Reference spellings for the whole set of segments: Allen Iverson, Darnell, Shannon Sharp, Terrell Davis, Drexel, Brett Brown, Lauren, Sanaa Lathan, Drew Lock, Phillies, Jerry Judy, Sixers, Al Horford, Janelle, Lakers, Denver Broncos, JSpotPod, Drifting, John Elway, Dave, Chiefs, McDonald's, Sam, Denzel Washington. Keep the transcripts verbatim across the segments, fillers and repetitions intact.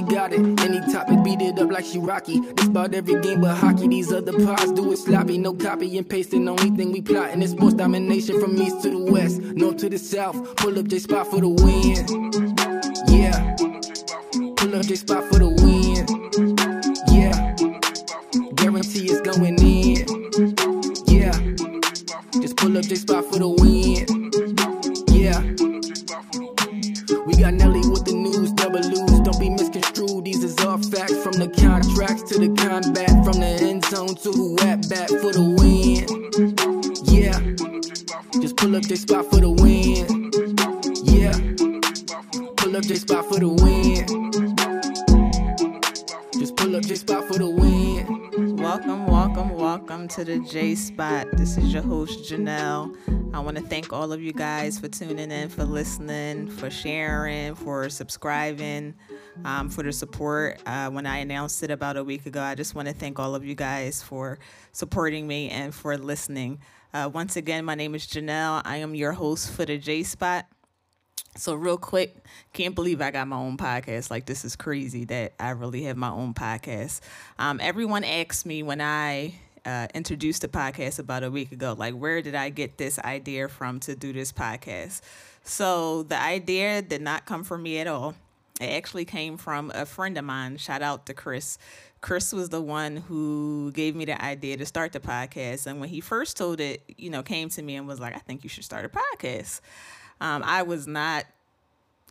she got it. Any topic, beat it up like she Rocky. It's about every game but hockey. These other pods do it sloppy. No copy and pasting. Only thing we plotting is sports domination from east to the west, north to the south. Pull up JSpot for the win. Yeah. Pull up JSpot for the win. Yeah. Guarantee it's going in. Yeah. Just pull up JSpot for the win. Yeah. We got Nelly with the news, double lose, don't be misconstrued. These is all facts from the contracts to the combat, from the end zone to who at bat for the win. Yeah. Just pull up JSpot for the win. Yeah. Pull up JSpot for the win. Just pull up JSpot for the win. Welcome, welcome, welcome to the JSpot. This is your host, Janelle. I want to thank all of you guys for tuning in, for listening, for sharing, for subscribing, um, for the support. Uh, when I announced it about a week ago, I just want to thank all of you guys for supporting me and for listening. Uh, once again, my name is Janelle. I am your host for the JSpot. So real quick, can't believe I got my own podcast. Like, this is crazy that I really have my own podcast. Um, everyone asked me when I uh, introduced the podcast about a week ago, like, where did I get this idea from to do this podcast? So the idea did not come from me at all. It actually came from a friend of mine. Shout out to Chris. Chris was the one who gave me the idea to start the podcast. And when he first told it, you know, came to me and was like, I think you should start a podcast. Um, I was not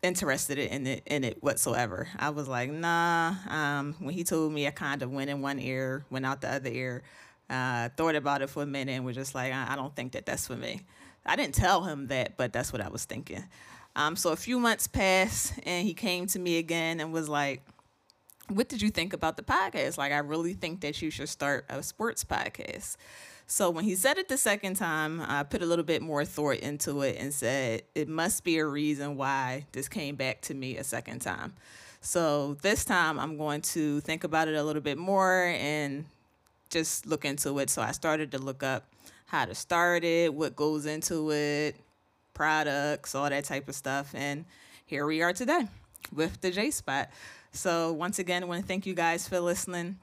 interested in it in it whatsoever. I was like, nah. Um, when he told me, I kind of went in one ear, went out the other ear, uh, thought about it for a minute and was just like, I, I don't think that that's for me. I didn't tell him that, but that's what I was thinking. Um, so a few months passed and he came to me again and was like, what did you think about the podcast? Like, I really think that you should start a sports podcast. So when he said it the second time, I put a little bit more thought into it and said, it must be a reason why this came back to me a second time. So this time I'm going to think about it a little bit more and just look into it. So I started to look up how to start it, what goes into it, products, all that type of stuff. And here we are today with the JSpot. So once again, I want to thank you guys for listening.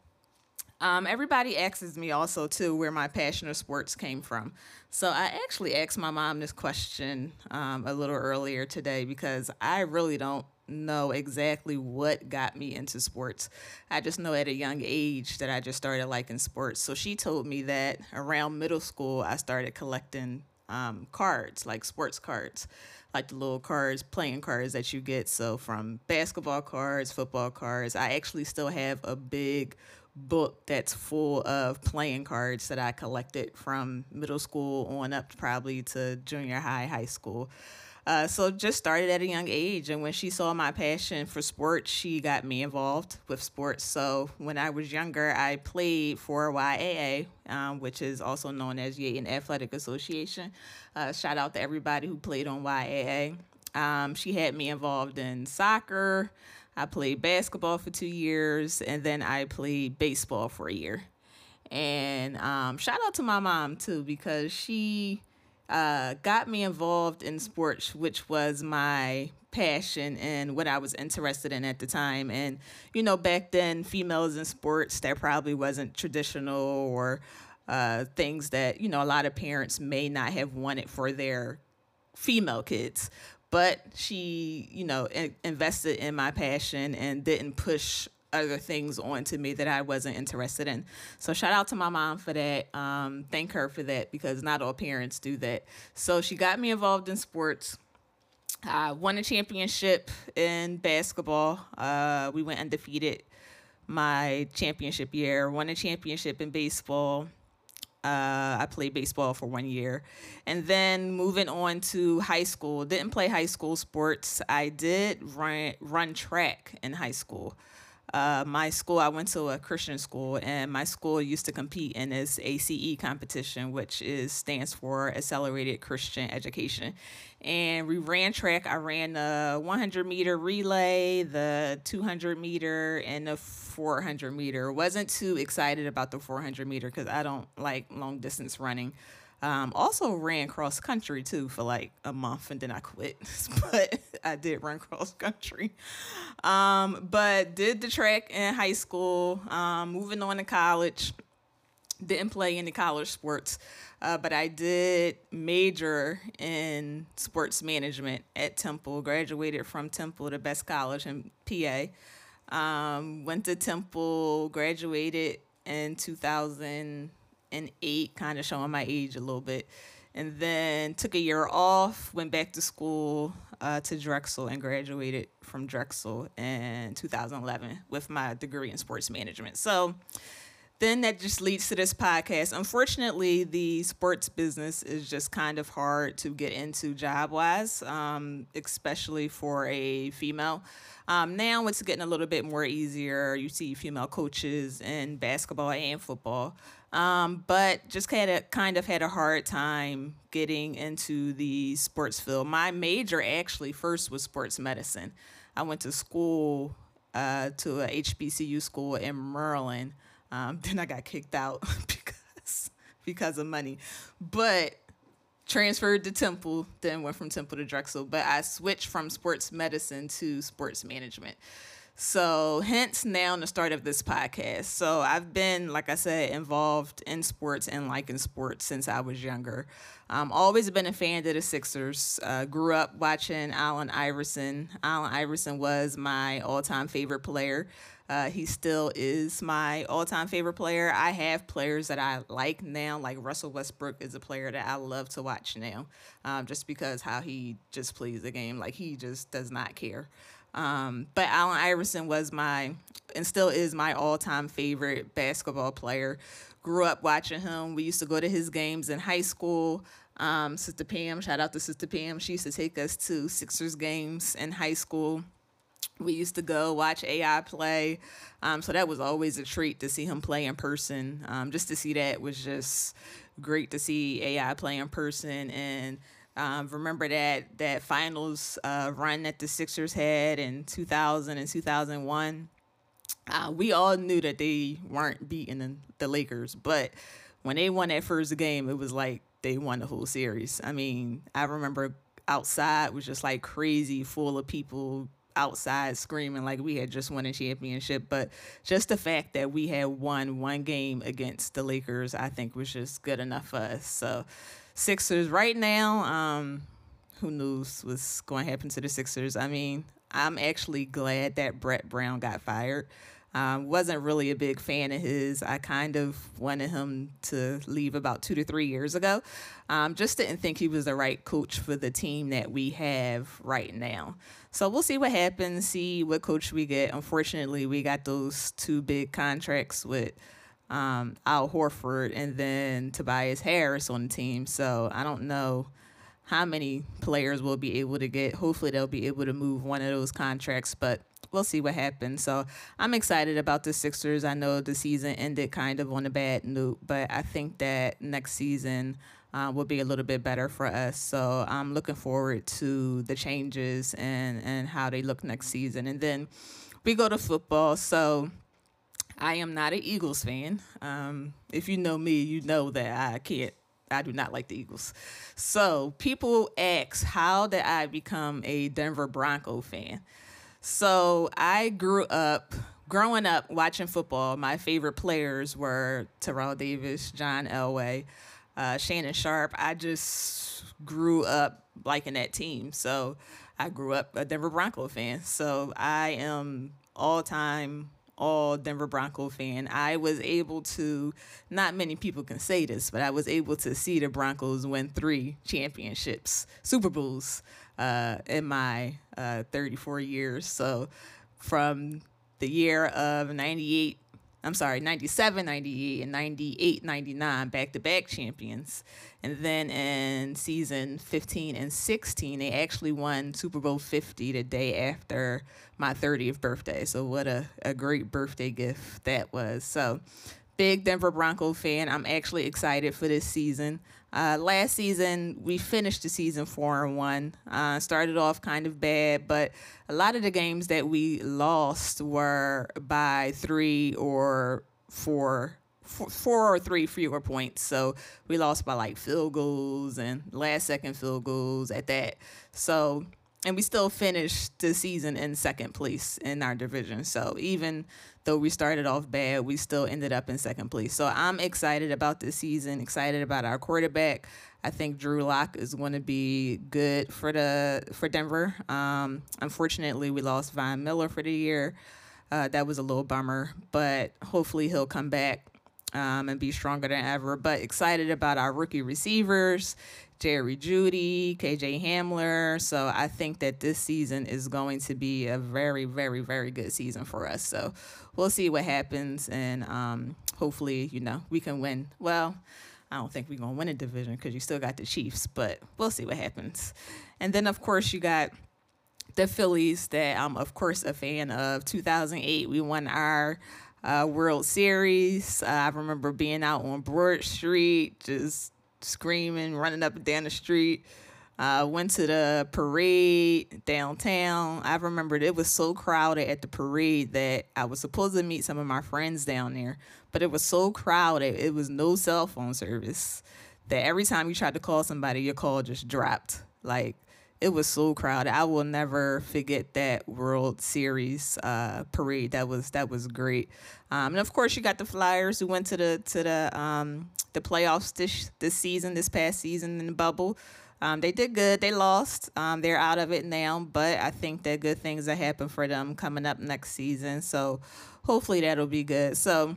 Um, everybody asks me also, too, where my passion of sports came from. So I actually asked my mom this question um, a little earlier today because I really don't know exactly what got me into sports. I just know at a young age that I just started liking sports. So she told me that around middle school, I started collecting um, cards, like sports cards, like the little cards, playing cards that you get. So from basketball cards, football cards, I actually still have a big book that's full of playing cards that I collected from middle school on up probably to junior high, high school. Uh, so just started at a young age. And when she saw my passion for sports, she got me involved with sports. So when I was younger, I played for Y A A, um, which is also known as Yaton Athletic Association. Uh, shout out to everybody who played on Y A A. Um, she had me involved in soccer. I played basketball for two years, and then I played baseball for a year. And um, shout out to my mom, too, because she uh, got me involved in sports, which was my passion and what I was interested in at the time. And, you know, back then, females in sports, that probably wasn't traditional or uh, things that, you know, a lot of parents may not have wanted for their female kids. But she, you know, invested in my passion and didn't push other things onto me that I wasn't interested in. So shout out to my mom for that. Um, thank her for that because not all parents do that. So she got me involved in sports. I won a championship in basketball. Uh, we went undefeated my championship year. Won a championship in baseball. Uh, I played baseball for one year. And then moving on to high school, didn't play high school sports. I did run, run track in high school. Uh, my school, I went to a Christian school, and my school used to compete in this A C E competition, which is stands for Accelerated Christian Education. And we ran track. I ran the one hundred meter relay, the two hundred meter, and the four hundred meter. Wasn't too excited about the four hundred meter because I don't like long distance running. Um, also ran cross country too for like a month and then I quit, but I did run cross country. Um, but did the track in high school, um, moving on to college, didn't play any college sports, uh, but I did major in sports management at Temple, graduated from Temple, the best college in P A. Um, went to Temple, graduated in two thousand eight, kind of showing my age a little bit, and then took a year off, went back to school uh, to Drexel and graduated from Drexel in two thousand eleven with my degree in sports management. So then that just leads to this podcast. Unfortunately, the sports business is just kind of hard to get into job-wise, um, especially for a female. Um, now it's getting a little bit more easier. You see female coaches in basketball and football. Um, but just had a kind of had a hard time getting into the sports field. My major actually first was sports medicine. I went to school uh, to a H B C U school in Maryland. Um, then I got kicked out because because of money, but transferred to Temple, then went from Temple to Drexel. But I switched from sports medicine to sports management. So hence now the start of this podcast. So I've been, like I said, involved in sports and liking sports since I was younger. Um, always been a fan of the Sixers. Uh, grew up watching Allen Iverson. Allen Iverson was my all-time favorite player. Uh, he still is my all-time favorite player. I have players that I like now, like Russell Westbrook is a player that I love to watch now, um, just because how he just plays the game. Like, he just does not care. Um, but Allen Iverson was my, and still is my all-time favorite basketball player. Grew up watching him. We used to go to his games in high school. Um, Sister Pam, shout out to Sister Pam. She used to take us to Sixers games in high school. We used to go watch A I play. Um, so that was always a treat to see him play in person. Um, just to see that was just great to see A I play in person. And um, remember that that finals uh, run that the Sixers had in two thousand and two thousand one. Uh, we all knew that they weren't beating the, the Lakers. But when they won that first game, it was like they won the whole series. I mean, I remember outside was just like crazy, full of people outside screaming like we had just won a championship. But just the fact that we had won one game against the Lakers, I think was just good enough for us. So Sixers right now, um, who knows what's going to happen to the Sixers. I mean, I'm actually glad that Brett Brown got fired. Um, wasn't really a big fan of his. I kind of wanted him to leave about two to three years ago. Um, just didn't think he was the right coach for the team that we have right now. So we'll see what happens, see what coach we get. Unfortunately, we got those two big contracts with um, Al Horford and then Tobias Harris on the team. So I don't know how many players we'll be able to get. Hopefully they'll be able to move one of those contracts, but we'll see what happens. So I'm excited about the Sixers. I know the season ended kind of on a bad note, but I think that next season uh, will be a little bit better for us. So I'm looking forward to the changes and, and how they look next season. And then we go to football. So I am not an Eagles fan. Um, if you know me, you know that I can't. I do not like the Eagles. So people ask, how did I become a Denver Bronco fan? So I grew up, growing up watching football, my favorite players were Terrell Davis, John Elway, uh, Shannon Sharp. I just grew up liking that team. So I grew up a Denver Bronco fan. So I am all-time, all Denver Bronco fan. I was able to, not many people can say this, but I was able to see the Broncos win three championships, Super Bowls, Uh, in my uh, thirty-four years. So from the year of ninety-eight, I'm sorry, ninety-seven, ninety-eight, and ninety-eight, ninety-nine, back-to-back champions. And then in season fifteen and sixteen, they actually won Super Bowl fifty the day after my thirtieth birthday. So what a, a great birthday gift that was. So big Denver Bronco fan. I'm actually excited for this season. Uh, last season, we finished the season four and one. Uh, started off kind of bad, but a lot of the games that we lost were by three or four four, four or three fewer points. So we lost by like field goals and last second field goals at that. So, and we still finished the season in second place in our division. So even though we started off bad, we still ended up in second place. So I'm excited about this season, excited about our quarterback. I think Drew Lock is going to be good for the for Denver. Um, unfortunately, we lost Von Miller for the year. Uh, that was a little bummer, but hopefully he'll come back um, and be stronger than ever. But excited about our rookie receivers, Jerry Judy, K J Hamler. So I think that this season is going to be a very, very, very good season for us. So we'll see what happens, and um, hopefully, you know, we can win. Well, I don't think we're going to win a division because you still got the Chiefs, but we'll see what happens. And then, of course, you got the Phillies that I'm, of course, a fan of. two thousand eight, we won our uh, World Series. Uh, I remember being out on Broad Street, just screaming, running up and down the street. Uh, went to the parade downtown. I remembered it was so crowded at the parade that I was supposed to meet some of my friends down there, but it was so crowded. It was no cell phone service that every time you tried to call somebody, your call just dropped. Like, it was so crowded. I will never forget that World Series uh, parade. That was that was great. Um, and of course, you got the Flyers who went to the to the um, the playoffs this this season, this past season in the bubble. Um, they did good. They lost. Um, they're out of it now, but I think that good things that happen for them coming up next season. So hopefully that'll be good. So,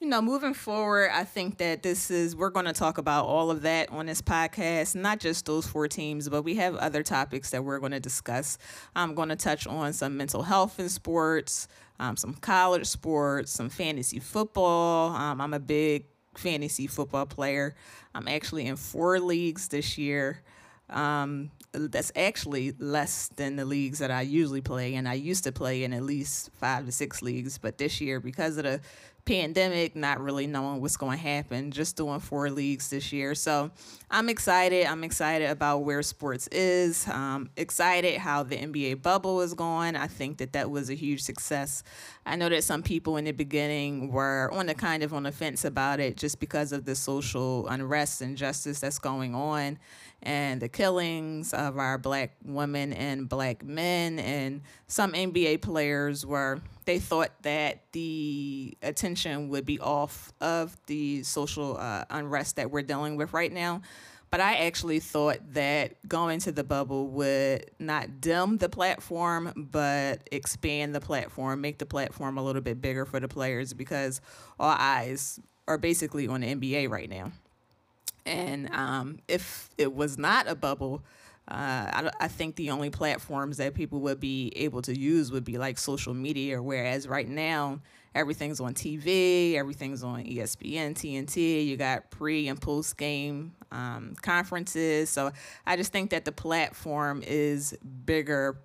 you know, moving forward, I think that this is, we're going to talk about all of that on this podcast, not just those four teams, but we have other topics that we're going to discuss. I'm going to touch on some mental health in sports, um, some college sports, some fantasy football. Um, I'm a big fantasy football player. I'm actually in four leagues this year. Um, that's actually less than the leagues that I usually play, and I used to play in at least five to six leagues, but this year, because of the pandemic, not really knowing what's going to happen, just doing four leagues this year. So I'm excited. I'm excited about where sports is. Um, excited how the N B A bubble is going. I think that that was a huge success. I know that some people in the beginning were on the kind of on the fence about it just because of the social unrest and justice that's going on and the killings of our black women and black men. And some N B A players were, they thought that the attention would be off of the social uh, unrest that we're dealing with right now. But I actually thought that going to the bubble would not dim the platform, but expand the platform, make the platform a little bit bigger for the players, because all eyes are basically on the N B A right now. And um, if it was not a bubble, Uh, I, I think the only platforms that people would be able to use would be like social media, whereas right now everything's on T V, everything's on E S P N, T N T, you got pre and post game um, conferences. So I just think that the platform is bigger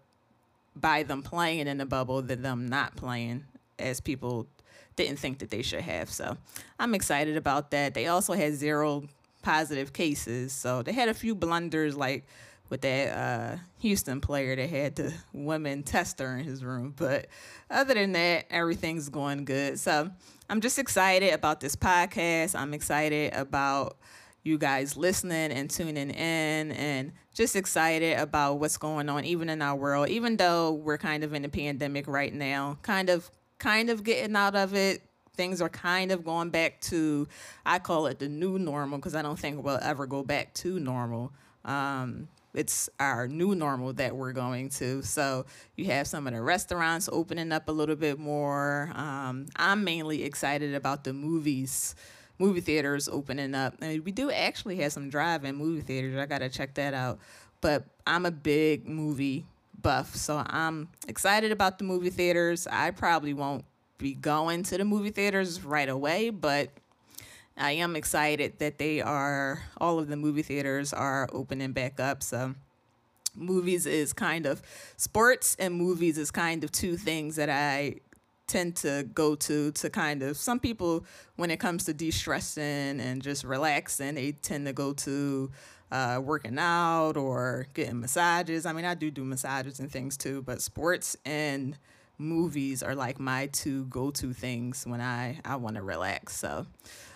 by them playing in the bubble than them not playing, as people didn't think that they should have. So I'm excited about that. They also had zero positive cases. So they had a few blunders, like with that uh, Houston player that had the women tester in his room. But other than that, everything's going good. So I'm just excited about this podcast. I'm excited about you guys listening and tuning in, and just excited about what's going on, even in our world, even though we're kind of in a pandemic right now, kind of, kind of getting out of it. Things are kind of going back to, I call it the new normal, because I don't think we'll ever go back to normal. Um, It's our new normal that we're going to. So you have some of the restaurants opening up a little bit more. Um, I'm mainly excited about the movies, movie theaters opening up. And we do actually have some drive-in movie theaters. I got to check that out. But I'm a big movie buff, so I'm excited about the movie theaters. I probably won't be going to the movie theaters right away, but I am excited that they are, all of the movie theaters are opening back up. So movies is kind of, sports and movies is kind of two things that I tend to go to, to kind of, some people, when it comes to de-stressing and just relaxing, they tend to go to uh, working out or getting massages. I mean, I do do massages and things too, but sports and movies are like my two go-to things when I, I want to relax. So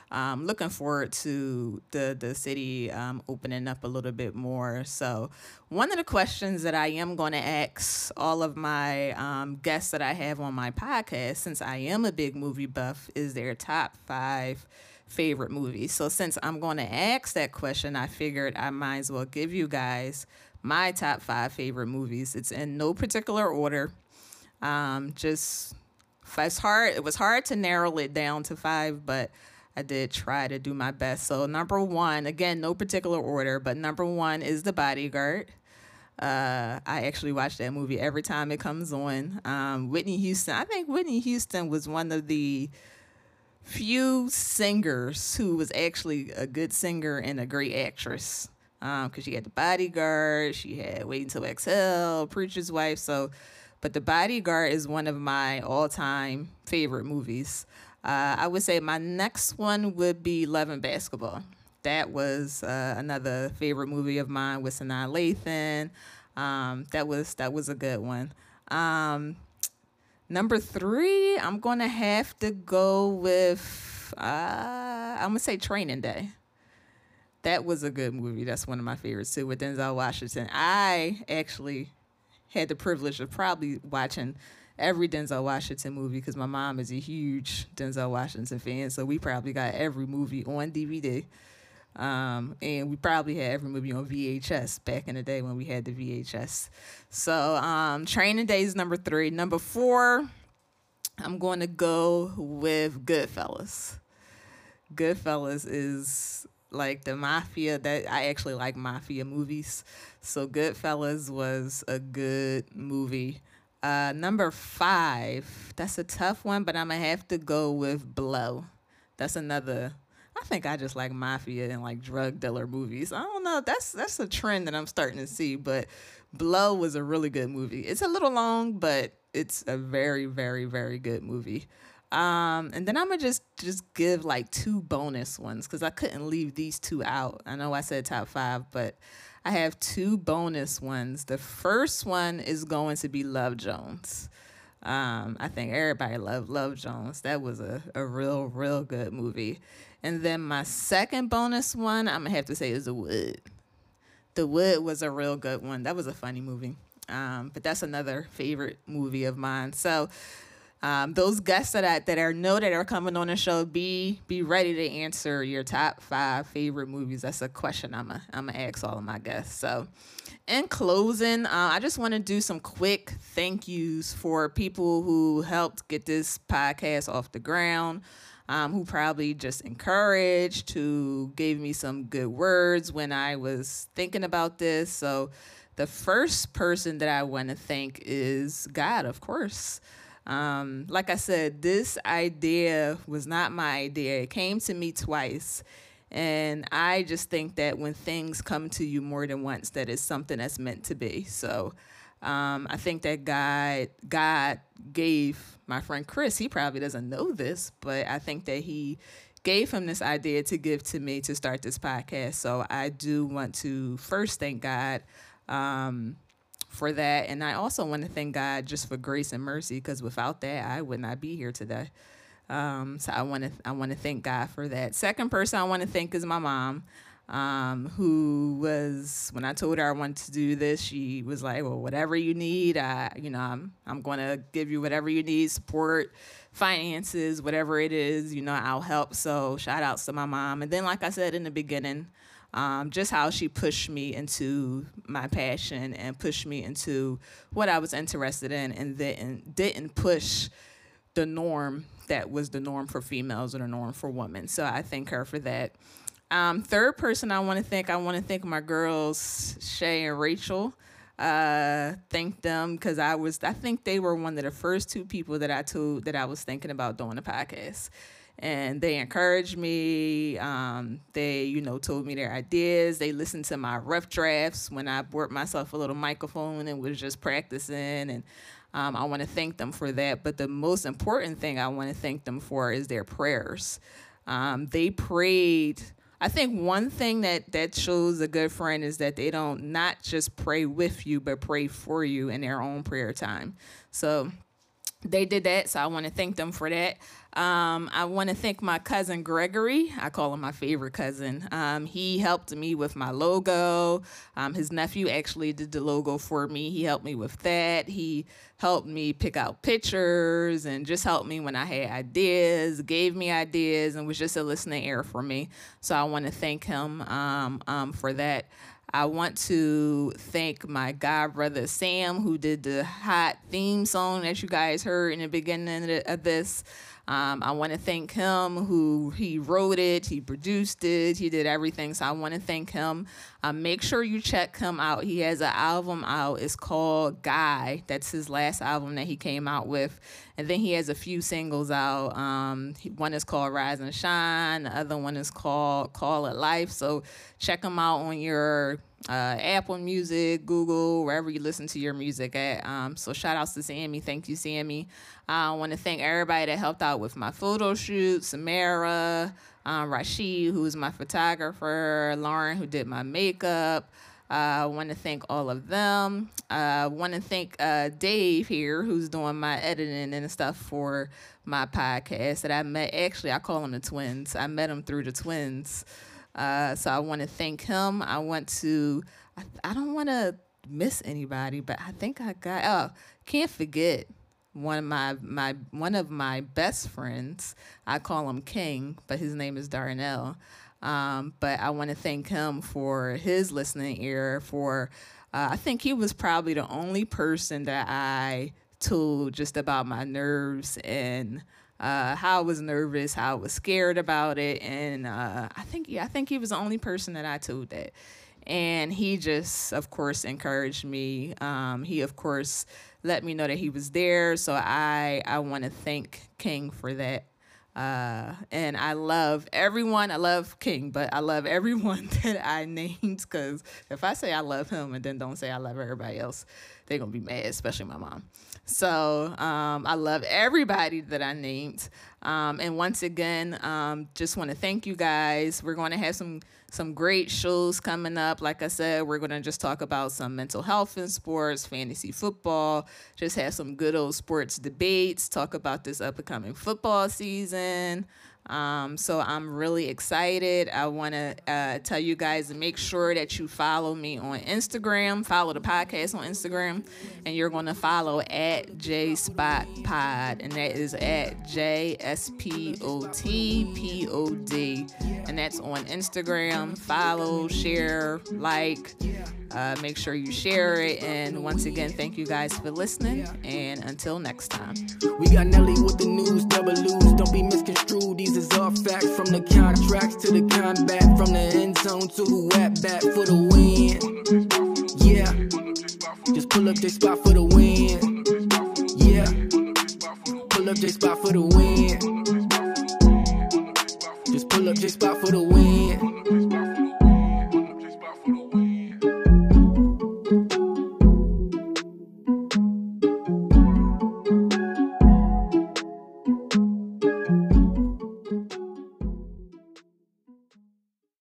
I'm um, looking forward to the, the city um, opening up a little bit more. So one of the questions that I am going to ask all of my um, guests that I have on my podcast, since I am a big movie buff, is their top five favorite movies. So since I'm going to ask that question, I figured I might as well give you guys my top five favorite movies. It's in no particular order. Um, just it's hard. It was hard to narrow it down to five, but I did try to do my best. So number one, again, no particular order, but number one is The Bodyguard. Uh, I actually watch that movie every time it comes on. Um, Whitney Houston. I think Whitney Houston was one of the few singers who was actually a good singer and a great actress. Um, because she had The Bodyguard, she had Wait Until Exhale, Preacher's Wife. So, but The Bodyguard is one of my all-time favorite movies. Uh, I would say my next one would be Love and Basketball. That was uh, another favorite movie of mine with Sanaa Lathan. Um, that was that was a good one. Um, number three, I'm gonna have to go with uh, I'm gonna say Training Day. That was a good movie. That's one of my favorites too, with Denzel Washington. I actually had the privilege of probably watching every Denzel Washington movie because my mom is a huge Denzel Washington fan, so we probably got every movie on D V D, um, and we probably had every movie on V H S back in the day when we had the V H S. So um, Training Day is number three. Number four, I'm going to go with Goodfellas. Goodfellas is like the mafia that I actually like mafia movies, so Goodfellas was a good movie. Uh, number five, that's a tough one, but I'm going to have to go with Blow. That's another, I think I just like mafia and like drug dealer movies. I don't know, that's that's a trend that I'm starting to see, but Blow was a really good movie. It's a little long, but it's a very, very, very good movie. Um, and then I'm going to just, just give like two bonus ones because I couldn't leave these two out. I know I said top five, but I have two bonus ones. The first one is going to be Love Jones. Um, I think everybody loved Love Jones. That was a, a real, real good movie. And then my second bonus one, I'm going to have to say, is The Wood. The Wood was a real good one. That was a funny movie. Um, but that's another favorite movie of mine. So um, those guests that I, that I know that are coming on the show, be be ready to answer your top five favorite movies. That's a question I'm going I'm to ask all of my guests. So in closing, uh, I just want to do some quick thank yous for people who helped get this podcast off the ground, um, who probably just encouraged, who gave me some good words when I was thinking about this. So the first person that I want to thank is God, of course. Um, like I said, this idea was not my idea. It came to me twice. And I just think that when things come to you more than once, that it's something that's meant to be. So um, I think that God, God gave my friend Chris, he probably doesn't know this, but I think that he gave him this idea to give to me to start this podcast. So I do want to first thank God Um for that. And I also want to thank God just for grace and mercy, because without that, I would not be here today. Um, so I want to I want to thank God for that. Second person I want to thank is my mom, um, who was, when I told her I wanted to do this, she was like, well, whatever you need, I, you know, I'm, I'm going to give you whatever you need, support, finances, whatever it is, you know, I'll help. So shout outs to my mom. And then, like I said in the beginning, Um, just how she pushed me into my passion and pushed me into what I was interested in, and didn't, didn't push the norm that was the norm for females or the norm for women. So I thank her for that. Um, third person I want to thank, I want to thank my girls, Shay and Rachel. Uh, thank them because I was, I think they were one of the first two people that I told that I was thinking about doing a podcast. And they encouraged me. Um, they, you know, told me their ideas. They listened to my rough drafts when I bought myself a little microphone and was just practicing. And um, I want to thank them for that. But the most important thing I want to thank them for is their prayers. Um, they prayed. I think one thing that, that shows a good friend is that they don't not just pray with you, but pray for you in their own prayer time. So they did that, so I want to thank them for that. Um, I want to thank my cousin Gregory. I call him my favorite cousin. Um, he helped me with my logo. Um, his nephew actually did the logo for me. He helped me with that. He helped me pick out pictures and just helped me when I had ideas, gave me ideas, and was just a listening ear for me. So I want to thank him um, um, for that. I want to thank my god brother Sam, who did the hot theme song that you guys heard in the beginning of this. Um, I want to thank him, who he wrote it, he produced it, he did everything. So I want to thank him. Uh, make sure you check him out. He has an album out. It's called Guy. That's his last album that he came out with. And then he has a few singles out. Um, one is called Rise and Shine. The other one is called Call It Life. So check him out on your uh, Apple Music, Google, wherever you listen to your music at. Um, so shout outs to Sammy. Thank you, Sammy. I want to thank everybody that helped out with my photo shoot, Samara, um, Rashid, who is my photographer, Lauren, who did my makeup. I uh, want to thank all of them. I uh, want to thank uh, Dave here, who's doing my editing and stuff for my podcast that I met. Actually, I call him the twins. I met him through the twins. Uh, so I want to thank him. I want to, I, I don't want to miss anybody, but I think I got, oh, can't forget. One of my, my one of my best friends, I call him King, but his name is Darnell. Um, but I want to thank him for his listening ear. For uh, I think he was probably the only person that I told just about my nerves and uh, how I was nervous, how I was scared about it, and uh, I think yeah, I think he was the only person that I told that. And he just, of course, encouraged me. Um, he, of course, let me know that he was there. So I, I want to thank King for that. Uh, and I love everyone. I love King, but I love everyone that I named, because if I say I love him and then don't say I love everybody else, they're going to be mad, especially my mom. So um, I love everybody that I named. Um, and once again, um, just want to thank you guys. We're going to have some some great shows coming up. Like I said, we're going to just talk about some mental health in sports, fantasy football, just have some good old sports debates, talk about this upcoming football season. Um, so I'm really excited. I want to uh, tell you guys to make sure that you follow me on Instagram, follow the podcast on Instagram, and you're going to follow at JSpotPod, and that is at J S P O T P O D, and that's on Instagram. Follow, share, like, uh, make sure you share it, and once again, thank you guys for listening, and until next time. We got Nelly with the news, never lose, don't be misconstrued. These is all facts, from the contracts to the combat, from the end zone to who at bat for the win. Yeah, just pull up J Spot for the win. Yeah, pull up J Spot for the win. Just pull up J Spot for the win.